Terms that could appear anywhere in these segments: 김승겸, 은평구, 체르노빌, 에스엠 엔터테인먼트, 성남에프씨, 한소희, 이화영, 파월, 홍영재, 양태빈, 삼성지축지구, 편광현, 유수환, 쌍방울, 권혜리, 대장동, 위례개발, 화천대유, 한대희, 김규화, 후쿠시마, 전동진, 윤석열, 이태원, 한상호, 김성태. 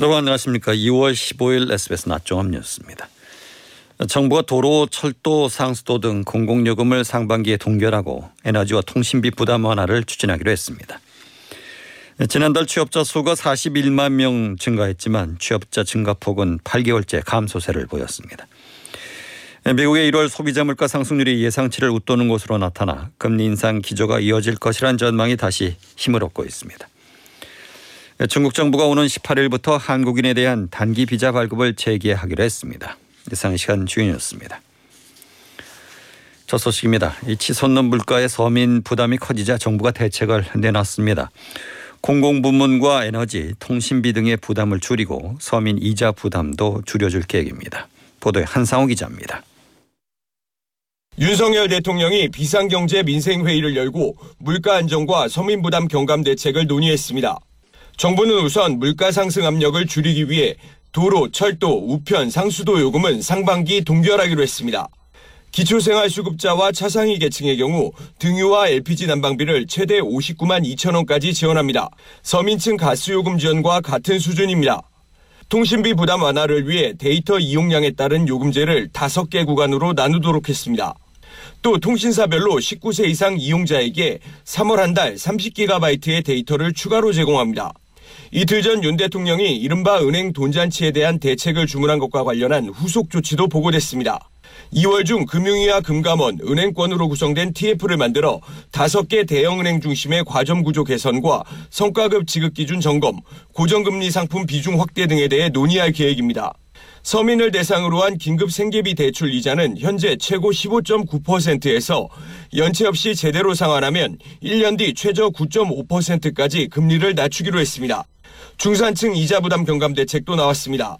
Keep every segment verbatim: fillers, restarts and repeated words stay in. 여러분 안녕하십니까. 이월 십오일 에스비에스 낮종합 뉴스입니다. 정부가 도로, 철도, 상수도 등 공공요금을 상반기에 동결하고 에너지와 통신비 부담 완화를 추진하기로 했습니다. 지난달 취업자 수가 사십일만 명 증가했지만 취업자 증가폭은 팔 개월째 감소세를 보였습니다. 미국의 일월 소비자 물가 상승률이 예상치를 웃도는 것으로 나타나 금리 인상 기조가 이어질 것이란 전망이 다시 힘을 얻고 있습니다. 중국 정부가 오는 십팔일부터 한국인에 대한 단기 비자 발급을 재개하기로 했습니다. 이상 시간 주인이었습니다. 첫 소식입니다. 이 치솟는 물가에 서민 부담이 커지자 정부가 대책을 내놨습니다. 공공부문과 에너지, 통신비 등의 부담을 줄이고 서민 이자 부담도 줄여줄 계획입니다. 보도에 한상호 기자입니다. 윤석열 대통령이 비상경제 민생회의를 열고 물가 안정과 서민 부담 경감 대책을 논의했습니다. 정부는 우선 물가 상승 압력을 줄이기 위해 도로, 철도, 우편, 상수도 요금은 상반기 동결하기로 했습니다. 기초생활수급자와 차상위 계층의 경우 등유와 엘피지 난방비를 최대 오십구만 이천 원까지 지원합니다. 서민층 가스요금 지원과 같은 수준입니다. 통신비 부담 완화를 위해 데이터 이용량에 따른 요금제를 다섯 개 구간으로 나누도록 했습니다. 또 통신사별로 십구 세 이상 이용자에게 삼월 한 달 삼십 기가바이트의 데이터를 추가로 제공합니다. 이틀 전 윤 대통령이 이른바 은행 돈잔치에 대한 대책을 주문한 것과 관련한 후속 조치도 보고됐습니다. 이월 중 금융위와 금감원, 은행권으로 구성된 티에프를 만들어 다섯 개 대형은행 중심의 과점구조 개선과 성과급 지급기준 점검, 고정금리 상품 비중 확대 등에 대해 논의할 계획입니다. 서민을 대상으로 한 긴급 생계비 대출 이자는 현재 최고 십오 점 구 퍼센트에서 연체 없이 제대로 상환하면 일 년 뒤 최저 구 점 오 퍼센트까지 금리를 낮추기로 했습니다. 중산층 이자 부담 경감 대책도 나왔습니다.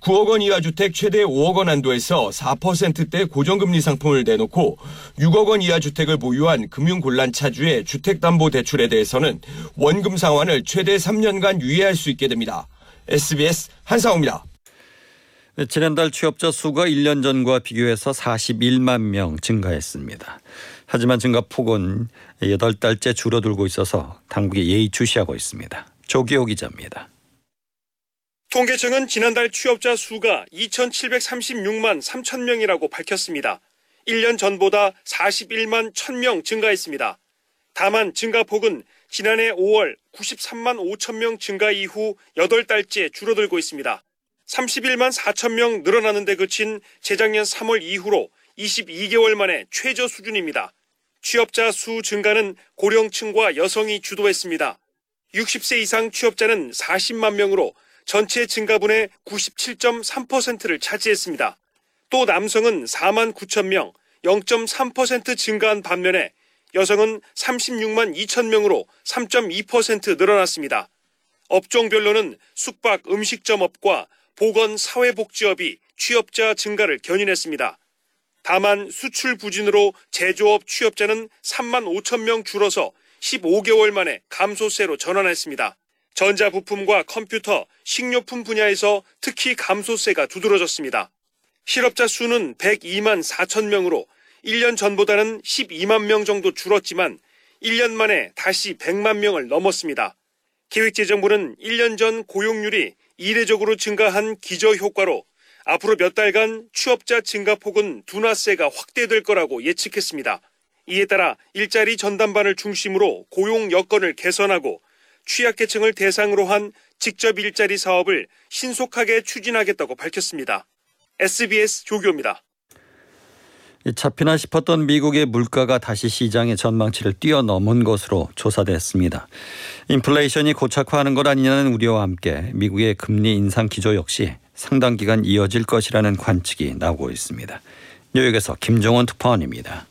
구억 원 이하 주택 최대 오억 원 한도에서 사 퍼센트대 고정금리 상품을 내놓고 육억 원 이하 주택을 보유한 금융곤란 차주의 주택담보대출에 대해서는 원금 상환을 최대 삼 년간 유예할 수 있게 됩니다. 에스비에스 한상호입니다. 지난달 취업자 수가 일 년 전과 비교해서 사십일만 명 증가했습니다. 하지만 증가폭은 여덟 달째 줄어들고 있어서 당국이 예의주시하고 있습니다. 조기호 기자입니다. 통계청은 지난달 취업자 수가 이천칠백삼십육만 삼천 명이라고 밝혔습니다. 일 년 전보다 사십일만 천 명 증가했습니다. 다만 증가폭은 지난해 오월 구십삼만 오천 명 증가 이후 여덟 달째 줄어들고 있습니다. 삼십일만 사천 명 늘어나는데 그친 재작년 삼월 이후로 이십이 개월 만에 최저 수준입니다. 취업자 수 증가는 고령층과 여성이 주도했습니다. 육십 세 이상 취업자는 사십만 명으로 전체 증가분의 구십칠 점 삼 퍼센트를 차지했습니다. 또 남성은 사만 구천 명, 영 점 삼 퍼센트 증가한 반면에 여성은 삼십육만 이천 명으로 삼 점 이 퍼센트 늘어났습니다. 업종별로는 숙박 음식점업과 보건 사회복지업이 취업자 증가를 견인했습니다. 다만 수출 부진으로 제조업 취업자는 삼만 오천 명 줄어서 십오 개월 만에 감소세로 전환했습니다. 전자부품과 컴퓨터, 식료품 분야에서 특히 감소세가 두드러졌습니다. 실업자 수는 백이만 사천 명으로 일 년 전보다는 십이만 명 정도 줄었지만 일 년 만에 다시 백만 명을 넘었습니다. 기획재정부는 일 년 전 고용률이 이례적으로 증가한 기저효과로 앞으로 몇 달간 취업자 증가폭은 둔화세가 확대될 거라고 예측했습니다. 이에 따라 일자리 전담반을 중심으로 고용 여건을 개선하고 취약계층을 대상으로 한 직접 일자리 사업을 신속하게 추진하겠다고 밝혔습니다. 에스비에스 조교입니다. 잡히나 싶었던 미국의 물가가 다시 시장의 전망치를 뛰어넘은 것으로 조사됐습니다. 인플레이션이 고착화하는 것 아니냐는 우려와 함께 미국의 금리 인상 기조 역시 상당 기간 이어질 것이라는 관측이 나오고 있습니다. 뉴욕에서 김종원 특파원입니다.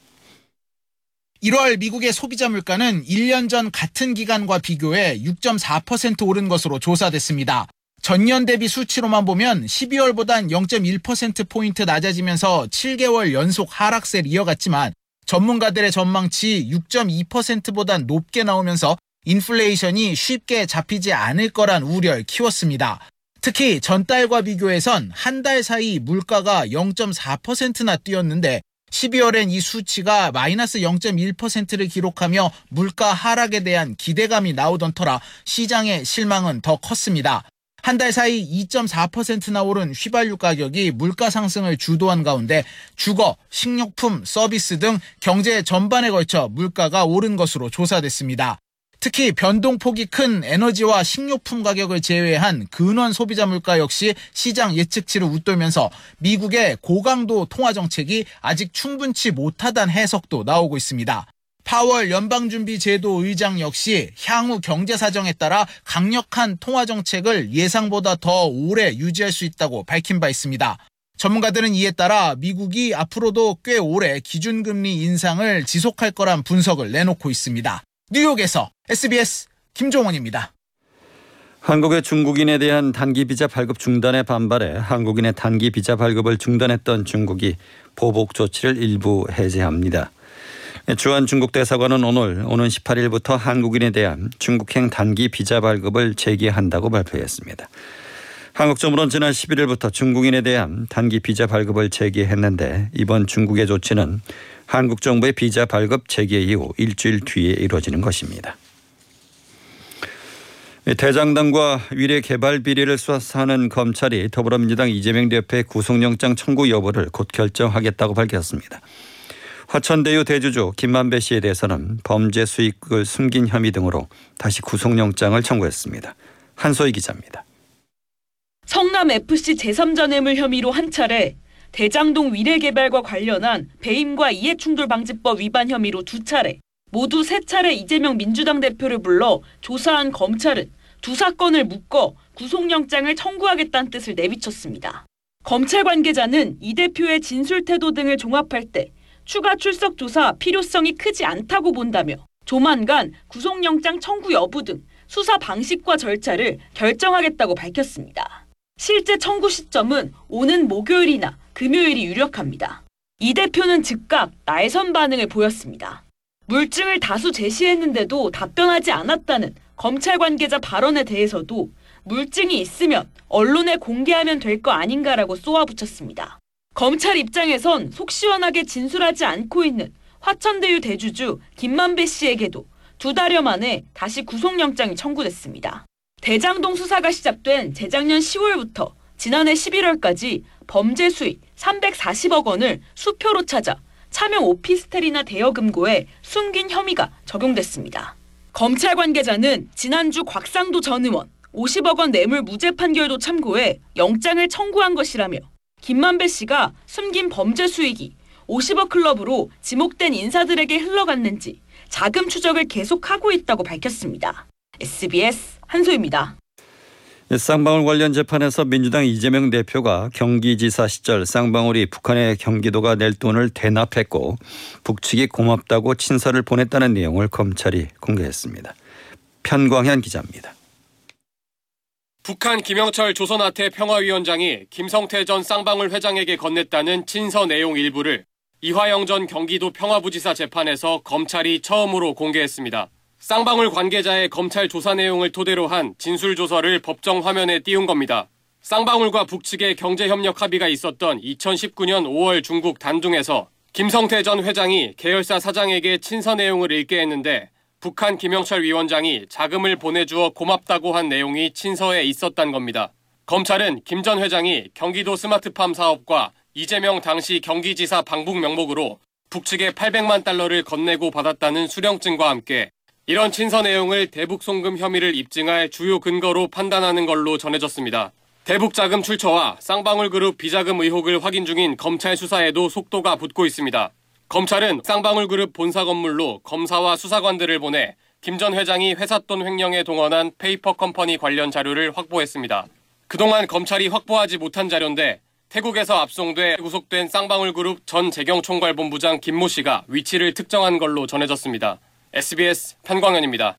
일월 미국의 소비자 물가는 일 년 전 같은 기간과 비교해 육 점 사 퍼센트 오른 것으로 조사됐습니다. 전년 대비 수치로만 보면 십이월보단 영 점 일 퍼센트포인트 낮아지면서 칠 개월 연속 하락세를 이어갔지만 전문가들의 전망치 육 점 이 퍼센트보단 높게 나오면서 인플레이션이 쉽게 잡히지 않을 거란 우려를 키웠습니다. 특히 전달과 비교해선 한 달 사이 물가가 영 점 사 퍼센트나 뛰었는데 십이월엔 이 수치가 마이너스 영 점 일 퍼센트를 기록하며 물가 하락에 대한 기대감이 나오던 터라 시장의 실망은 더 컸습니다. 한 달 사이 이 점 사 퍼센트나 오른 휘발유 가격이 물가 상승을 주도한 가운데 주거, 식료품, 서비스 등 경제 전반에 걸쳐 물가가 오른 것으로 조사됐습니다. 특히 변동폭이 큰 에너지와 식료품 가격을 제외한 근원 소비자 물가 역시 시장 예측치를 웃돌면서 미국의 고강도 통화 정책이 아직 충분치 못하다는 해석도 나오고 있습니다. 파월 연방준비제도 의장 역시 향후 경제 사정에 따라 강력한 통화 정책을 예상보다 더 오래 유지할 수 있다고 밝힌 바 있습니다. 전문가들은 이에 따라 미국이 앞으로도 꽤 오래 기준금리 인상을 지속할 거란 분석을 내놓고 있습니다. 뉴욕에서 에스비에스 김종원입니다. 한국의 중국인에 대한 단기 비자 발급 중단에 반발해 한국인의 단기 비자 발급을 중단했던 중국이 보복 조치를 일부 해제합니다. 주한 중국 대사관은 오늘 오는 십팔 일부터 한국인에 대한 중국행 단기 비자 발급을 재개한다고 발표했습니다. 한국 정부는 지난 십일 일부터 중국인에 대한 단기 비자 발급을 재개했는데 이번 중국의 조치는 한국 정부의 비자 발급 재개 이후 일주일 뒤에 이루어지는 것입니다. 대장동과 위례개발 비리를 수사하는 검찰이 더불어민주당 이재명 대표의 구속영장 청구 여부를 곧 결정하겠다고 밝혔습니다. 화천대유 대주주 김만배 씨에 대해서는 범죄 수익을 숨긴 혐의 등으로 다시 구속영장을 청구했습니다. 한소희 기자입니다. 성남에프씨 제삼자 뇌물 혐의로 한 차례, 대장동 위례개발과 관련한 배임과 이해충돌방지법 위반 혐의로 두 차례, 모두 세 차례 이재명 민주당 대표를 불러 조사한 검찰은 두 사건을 묶어 구속영장을 청구하겠다는 뜻을 내비쳤습니다. 검찰 관계자는 이 대표의 진술 태도 등을 종합할 때 추가 출석 조사 필요성이 크지 않다고 본다며 조만간 구속영장 청구 여부 등 수사 방식과 절차를 결정하겠다고 밝혔습니다. 실제 청구 시점은 오는 목요일이나 금요일이 유력합니다. 이 대표는 즉각 날선 반응을 보였습니다. 물증을 다수 제시했는데도 답변하지 않았다는 검찰 관계자 발언에 대해서도 물증이 있으면 언론에 공개하면 될 거 아닌가라고 쏘아붙였습니다. 검찰 입장에선 속 시원하게 진술하지 않고 있는 화천대유 대주주 김만배 씨에게도 두 달여 만에 다시 구속영장이 청구됐습니다. 대장동 수사가 시작된 재작년 시월부터 지난해 십일월까지 범죄 수익 삼백사십억 원을 수표로 찾아 차명 오피스텔이나 대여금고에 숨긴 혐의가 적용됐습니다. 검찰 관계자는 지난주 곽상도 전 의원 오십억 원 뇌물 무죄 판결도 참고해 영장을 청구한 것이라며 김만배 씨가 숨긴 범죄 수익이 오십억 클럽으로 지목된 인사들에게 흘러갔는지 자금 추적을 계속하고 있다고 밝혔습니다. 에스비에스 한소희입니다. 쌍방울 관련 재판에서 민주당 이재명 대표가 경기지사 시절 쌍방울이 북한의 경기도가 낼 돈을 대납했고 북측이 고맙다고 친서를 보냈다는 내용을 검찰이 공개했습니다. 편광현 기자입니다. 북한 김영철 조선아태 평화위원장이 김성태 전 쌍방울 회장에게 건넸다는 친서 내용 일부를 이화영 전 경기도 평화부지사 재판에서 검찰이 처음으로 공개했습니다. 쌍방울 관계자의 검찰 조사 내용을 토대로 한 진술 조서를 법정 화면에 띄운 겁니다. 쌍방울과 북측의 경제협력 합의가 있었던 이천십구년 오월 중국 단둥에서 김성태 전 회장이 계열사 사장에게 친서 내용을 읽게 했는데 북한 김영철 위원장이 자금을 보내주어 고맙다고 한 내용이 친서에 있었단 겁니다. 검찰은 김 전 회장이 경기도 스마트팜 사업과 이재명 당시 경기지사 방북 명목으로 북측에 팔백만 달러를 건네고 받았다는 수령증과 함께 이런 친서 내용을 대북 송금 혐의를 입증할 주요 근거로 판단하는 걸로 전해졌습니다. 대북 자금 출처와 쌍방울 그룹 비자금 의혹을 확인 중인 검찰 수사에도 속도가 붙고 있습니다. 검찰은 쌍방울 그룹 본사 건물로 검사와 수사관들을 보내 김 전 회장이 회삿돈 횡령에 동원한 페이퍼 컴퍼니 관련 자료를 확보했습니다. 그동안 검찰이 확보하지 못한 자료인데 태국에서 압송돼 구속된 쌍방울 그룹 전 재경총괄본부장 김모 씨가 위치를 특정한 걸로 전해졌습니다. 에스비에스 편광현입니다.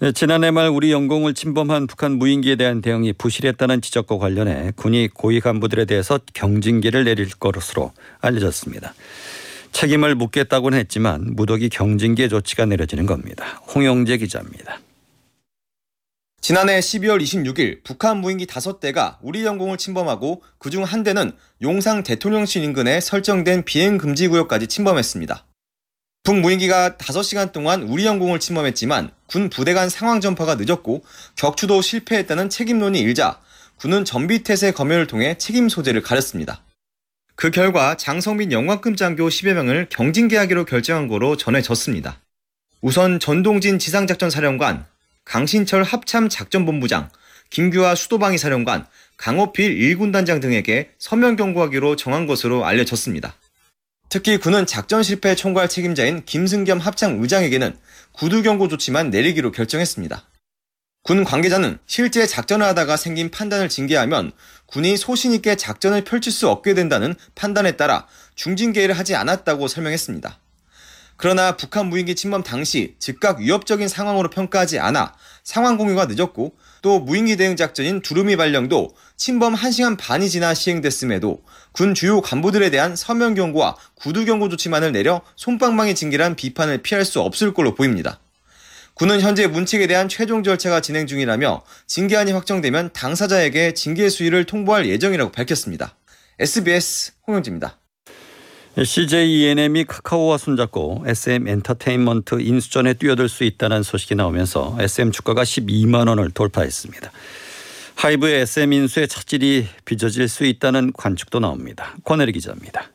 네, 지난해 말 우리 영공을 침범한 북한 무인기에 대한 대응이 부실했다는 지적과 관련해 군이 고위 간부들에 대해서 경징계를 내릴 것으로 알려졌습니다. 책임을 묻겠다고는 했지만 무더기 경징계 조치가 내려지는 겁니다. 홍영재 기자입니다. 지난해 십이월 이십육일 북한 무인기 다섯 대가 우리 영공을 침범하고 그중 한 대는 용상 대통령실 인근에 설정된 비행금지구역까지 침범했습니다. 북무인기가 다섯 시간 동안 우리 영공을 침범했지만 군 부대 간 상황 전파가 늦었고 격추도 실패했다는 책임론이 일자 군은 전비태세 검열을 통해 책임 소재를 가렸습니다. 그 결과 장성민 영관급 장교 십여 명을 경징계하기로 결정한 거로 전해졌습니다. 우선 전동진 지상작전사령관, 강신철 합참작전본부장, 김규화 수도방위사령관, 강호필 일 군단장 등에게 서면 경고하기로 정한 것으로 알려졌습니다. 특히 군은 작전 실패 총괄 책임자인 김승겸 합참 의장에게는 구두 경고 조치만 내리기로 결정했습니다. 군 관계자는 실제 작전을 하다가 생긴 판단을 징계하면 군이 소신 있게 작전을 펼칠 수 없게 된다는 판단에 따라 중징계를 하지 않았다고 설명했습니다. 그러나 북한 무인기 침범 당시 즉각 위협적인 상황으로 평가하지 않아 상황 공유가 늦었고 또 무인기 대응 작전인 두루미 발령도 침범 한 시간 반이 지나 시행됐음에도 군 주요 간부들에 대한 서면 경고와 구두 경고 조치만을 내려 솜방망이 징계란 비판을 피할 수 없을 걸로 보입니다. 군은 현재 문책에 대한 최종 절차가 진행 중이라며 징계안이 확정되면 당사자에게 징계 수위를 통보할 예정이라고 밝혔습니다. 에스비에스 홍영지입니다. 씨제이이엔엠이 카카오와 손잡고 에스엠 엔터테인먼트 인수전에 뛰어들 수 있다는 소식이 나오면서 에스엠 주가가 십이만 원을 돌파했습니다. 하이브의 에스엠 인수의 차질이 빚어질 수 있다는 관측도 나옵니다. 권혜리 기자입니다.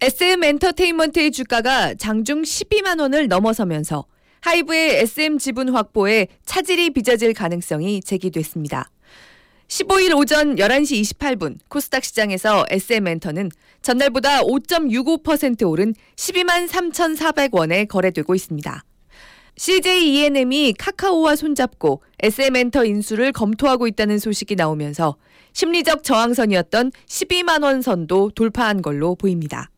에스엠 엔터테인먼트의 주가가 장중 십이만 원을 넘어서면서 하이브의 에스엠 지분 확보에 차질이 빚어질 가능성이 제기됐습니다. 십오일 오전 열한 시 이십팔 분 코스닥 시장에서 에스엠 엔터는 전날보다 오 점 육오 퍼센트 오른 십이만 삼천사백 원에 거래되고 있습니다. 씨제이이엔엠이 카카오와 손잡고 에스엠 엔터 인수를 검토하고 있다는 소식이 나오면서 심리적 저항선이었던 십이만 원 선도 돌파한 걸로 보입니다.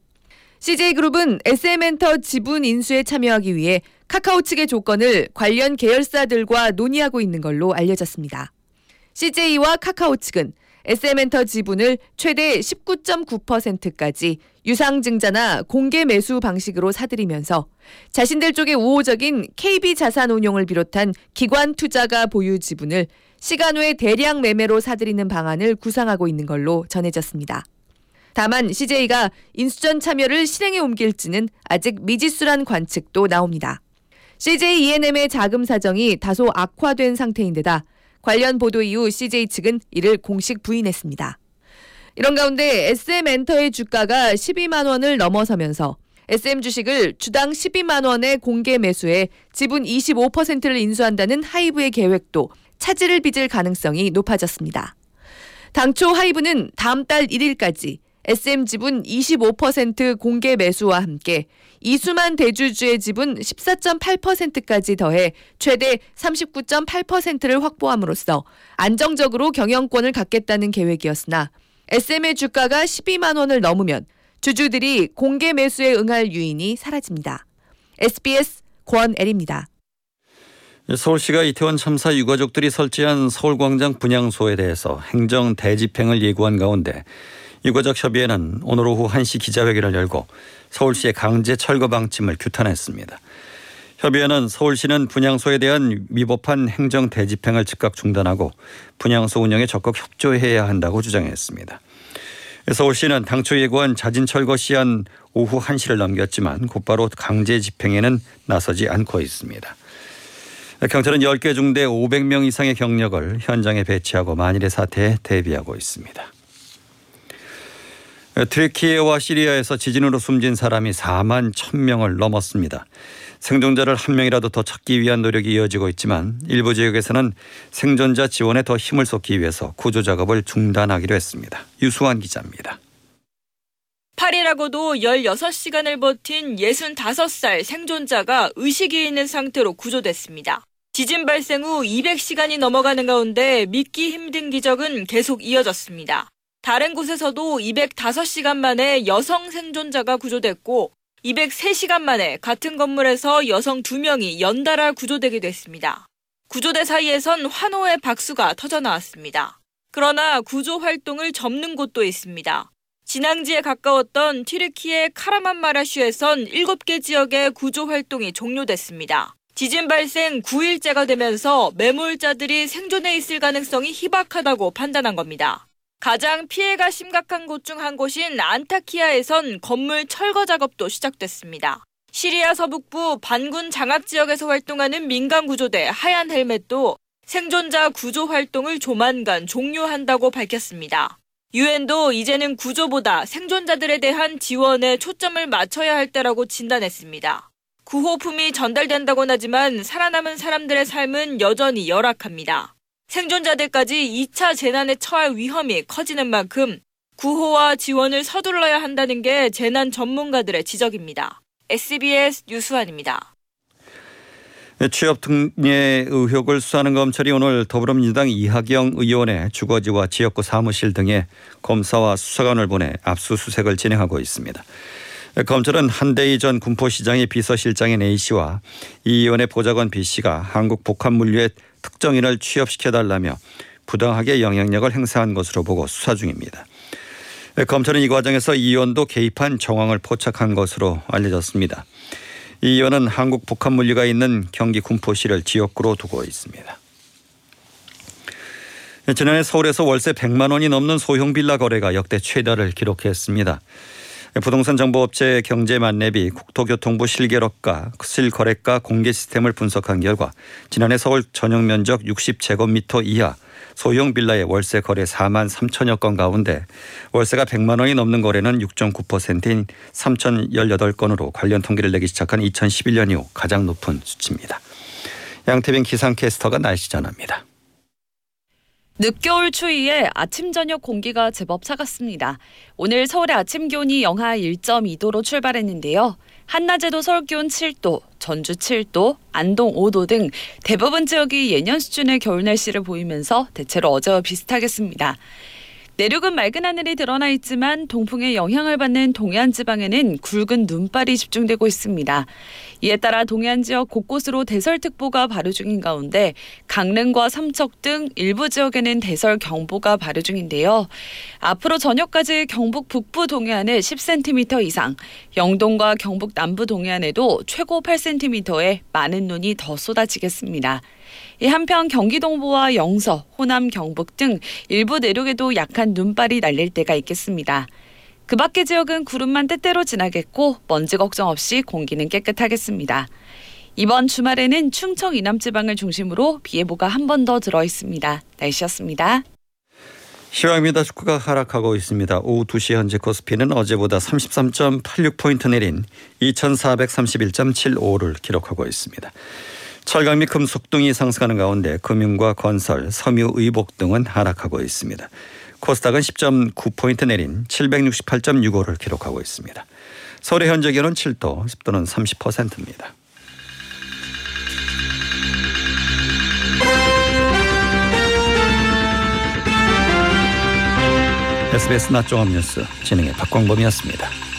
씨제이그룹은 에스엠 엔터 지분 인수에 참여하기 위해 카카오 측의 조건을 관련 계열사들과 논의하고 있는 걸로 알려졌습니다. 씨제이와 카카오 측은 에스엠 엔터 지분을 최대 십구 점 구 퍼센트까지 유상증자나 공개 매수 방식으로 사들이면서 자신들 쪽의 우호적인 케이비 자산 운용을 비롯한 기관 투자가 보유 지분을 시간 외 대량 매매로 사들이는 방안을 구상하고 있는 걸로 전해졌습니다. 다만 씨제이가 인수전 참여를 실행에 옮길지는 아직 미지수란 관측도 나옵니다. 씨제이이엔엠의 자금 사정이 다소 악화된 상태인데다 관련 보도 이후 씨제이 측은 이를 공식 부인했습니다. 이런 가운데 에스엠 엔터의 주가가 십이만 원을 넘어서면서 에스엠 주식을 주당 십이만 원의 공개 매수에 지분 이십오 퍼센트를 인수한다는 하이브의 계획도 차질을 빚을 가능성이 높아졌습니다. 당초 하이브는 다음 달 일일까지 에스엠 지분 이십오 퍼센트 공개 매수와 함께 이수만 대주주의 지분 십사 점 팔 퍼센트까지 더해 최대 삼십구 점 팔 퍼센트를 확보함으로써 안정적으로 경영권을 갖겠다는 계획이었으나 에스엠의 주가가 십이만 원을 넘으면 주주들이 공개 매수에 응할 유인이 사라집니다. 에스비에스 권애리입니다. 서울시가 이태원 참사 유가족들이 설치한 서울광장 분향소에 대해서 행정 대집행을 예고한 가운데 유가족 협의회는 오늘 오후 한 시 기자회견을 열고 서울시의 강제 철거 방침을 규탄했습니다. 협의회는 서울시는 분향소에 대한 위법한 행정 대집행을 즉각 중단하고 분향소 운영에 적극 협조해야 한다고 주장했습니다. 서울시는 당초 예고한 자진 철거 시한 오후 한 시를 넘겼지만 곧바로 강제 집행에는 나서지 않고 있습니다. 경찰은 열 개 중대 오백 명 이상의 경력을 현장에 배치하고 만일의 사태에 대비하고 있습니다. 트리키에와 시리아에서 지진으로 숨진 사람이 사만 천 명을 넘었습니다. 생존자를 한 명이라도 더 찾기 위한 노력이 이어지고 있지만 일부 지역에서는 생존자 지원에 더 힘을 쏟기 위해서 구조 작업을 중단하기로 했습니다. 유수환 기자입니다. 팔이라고도 열여섯 시간을 버틴 예순다섯 살 생존자가 의식이 있는 상태로 구조됐습니다. 지진 발생 후 이백 시간이 넘어가는 가운데 믿기 힘든 기적은 계속 이어졌습니다. 다른 곳에서도 이백오 시간 만에 여성 생존자가 구조됐고 이백삼 시간 만에 같은 건물에서 여성 두 명이 연달아 구조되기도 했습니다. 구조대 사이에선 환호의 박수가 터져나왔습니다. 그러나 구조 활동을 접는 곳도 있습니다. 진앙지에 가까웠던 튀르키예 카라만마라슈에선 일곱 개 지역의 구조 활동이 종료됐습니다. 지진 발생 구 일째가 되면서 매몰자들이 생존해 있을 가능성이 희박하다고 판단한 겁니다. 가장 피해가 심각한 곳 중 한 곳인 안타키아에선 건물 철거 작업도 시작됐습니다. 시리아 서북부 반군 장악지역에서 활동하는 민간구조대 하얀 헬멧도 생존자 구조 활동을 조만간 종료한다고 밝혔습니다. 유엔도 이제는 구조보다 생존자들에 대한 지원에 초점을 맞춰야 할 때라고 진단했습니다. 구호품이 전달된다곤 하지만 살아남은 사람들의 삶은 여전히 열악합니다. 생존자들까지 이 차 재난에 처할 위험이 커지는 만큼 구호와 지원을 서둘러야 한다는 게 재난 전문가들의 지적입니다. 에스비에스 유수환입니다. 취업 등의 의혹을 수사하는 검찰이 오늘 더불어민주당 이화영 의원의 주거지와 지역구 사무실 등에 검사와 수사관을 보내 압수수색을 진행하고 있습니다. 검찰은 한대희 전 군포시장의 비서실장인 A씨와 이 의원의 보좌관 B씨가 한국복합물류의 특정인을 취업시켜달라며 부당하게 영향력을 행사한 것으로 보고 수사 중입니다. 검찰은 이 과정에서 이 의원도 개입한 정황을 포착한 것으로 알려졌습니다. 이 의원은 한국 복합물류가 있는 경기 군포시를 지역구로 두고 있습니다. 지난해 서울에서 월세 백만 원이 넘는 소형 빌라 거래가 역대 최다를 기록했습니다. 부동산 정보업체 경제만렙이 국토교통부 실거래가, 실거래가 공개 시스템을 분석한 결과 지난해 서울 전용 면적 육십 제곱미터 이하 소형 빌라의 월세 거래 사만 삼천여 건 가운데 월세가 백만 원이 넘는 거래는 육 점 구 퍼센트인 삼천십팔 건으로 관련 통계를 내기 시작한 이천십일 년 이후 가장 높은 수치입니다. 양태빈 기상캐스터가 날씨 전합니다. 늦겨울 추위에 아침 저녁 공기가 제법 차갑습니다. 오늘 서울의 아침 기온이 영하 일 점 이 도로 출발했는데요. 한낮에도 서울 기온 칠 도, 전주 칠 도, 안동 오 도 등 대부분 지역이 예년 수준의 겨울 날씨를 보이면서 대체로 어제와 비슷하겠습니다. 내륙은 맑은 하늘이 드러나 있지만 동풍의 영향을 받는 동해안 지방에는 굵은 눈발이 집중되고 있습니다. 이에 따라 동해안 지역 곳곳으로 대설특보가 발효 중인 가운데 강릉과 삼척 등 일부 지역에는 대설경보가 발효 중인데요. 앞으로 저녁까지 경북 북부 동해안에 십 센티미터 이상, 영동과 경북 남부 동해안에도 최고 팔 센티미터의 많은 눈이 더 쏟아지겠습니다. 이 한편 경기 동부와 영서, 호남, 경북 등 일부 내륙에도 약한 눈발이 날릴 때가 있겠습니다. 그 밖의 지역은 구름만 때때로 지나겠고 먼지 걱정 없이 공기는 깨끗하겠습니다. 이번 주말에는 충청 이남지방을 중심으로 비 예보가 한 번 더 들어 있습니다. 날씨였습니다. 시황입니다. 주가가 하락하고 있습니다. 오후 두 시 현재 코스피는 어제보다 삼십삼 점 팔육 포인트 내린 이천사백삼십일 점 칠오를 기록하고 있습니다. 철강 및 금속 등이 상승하는 가운데 금융과 건설, 섬유, 의복 등은 하락하고 있습니다. 코스닥은 십 점 구 포인트 내린 칠백육십팔 점 육오를 기록하고 있습니다. 서울의 현재 기온은 칠 도, 습도는 삼십 퍼센트입니다. 에스비에스 낮종합 뉴스 진행의 박광범이었습니다.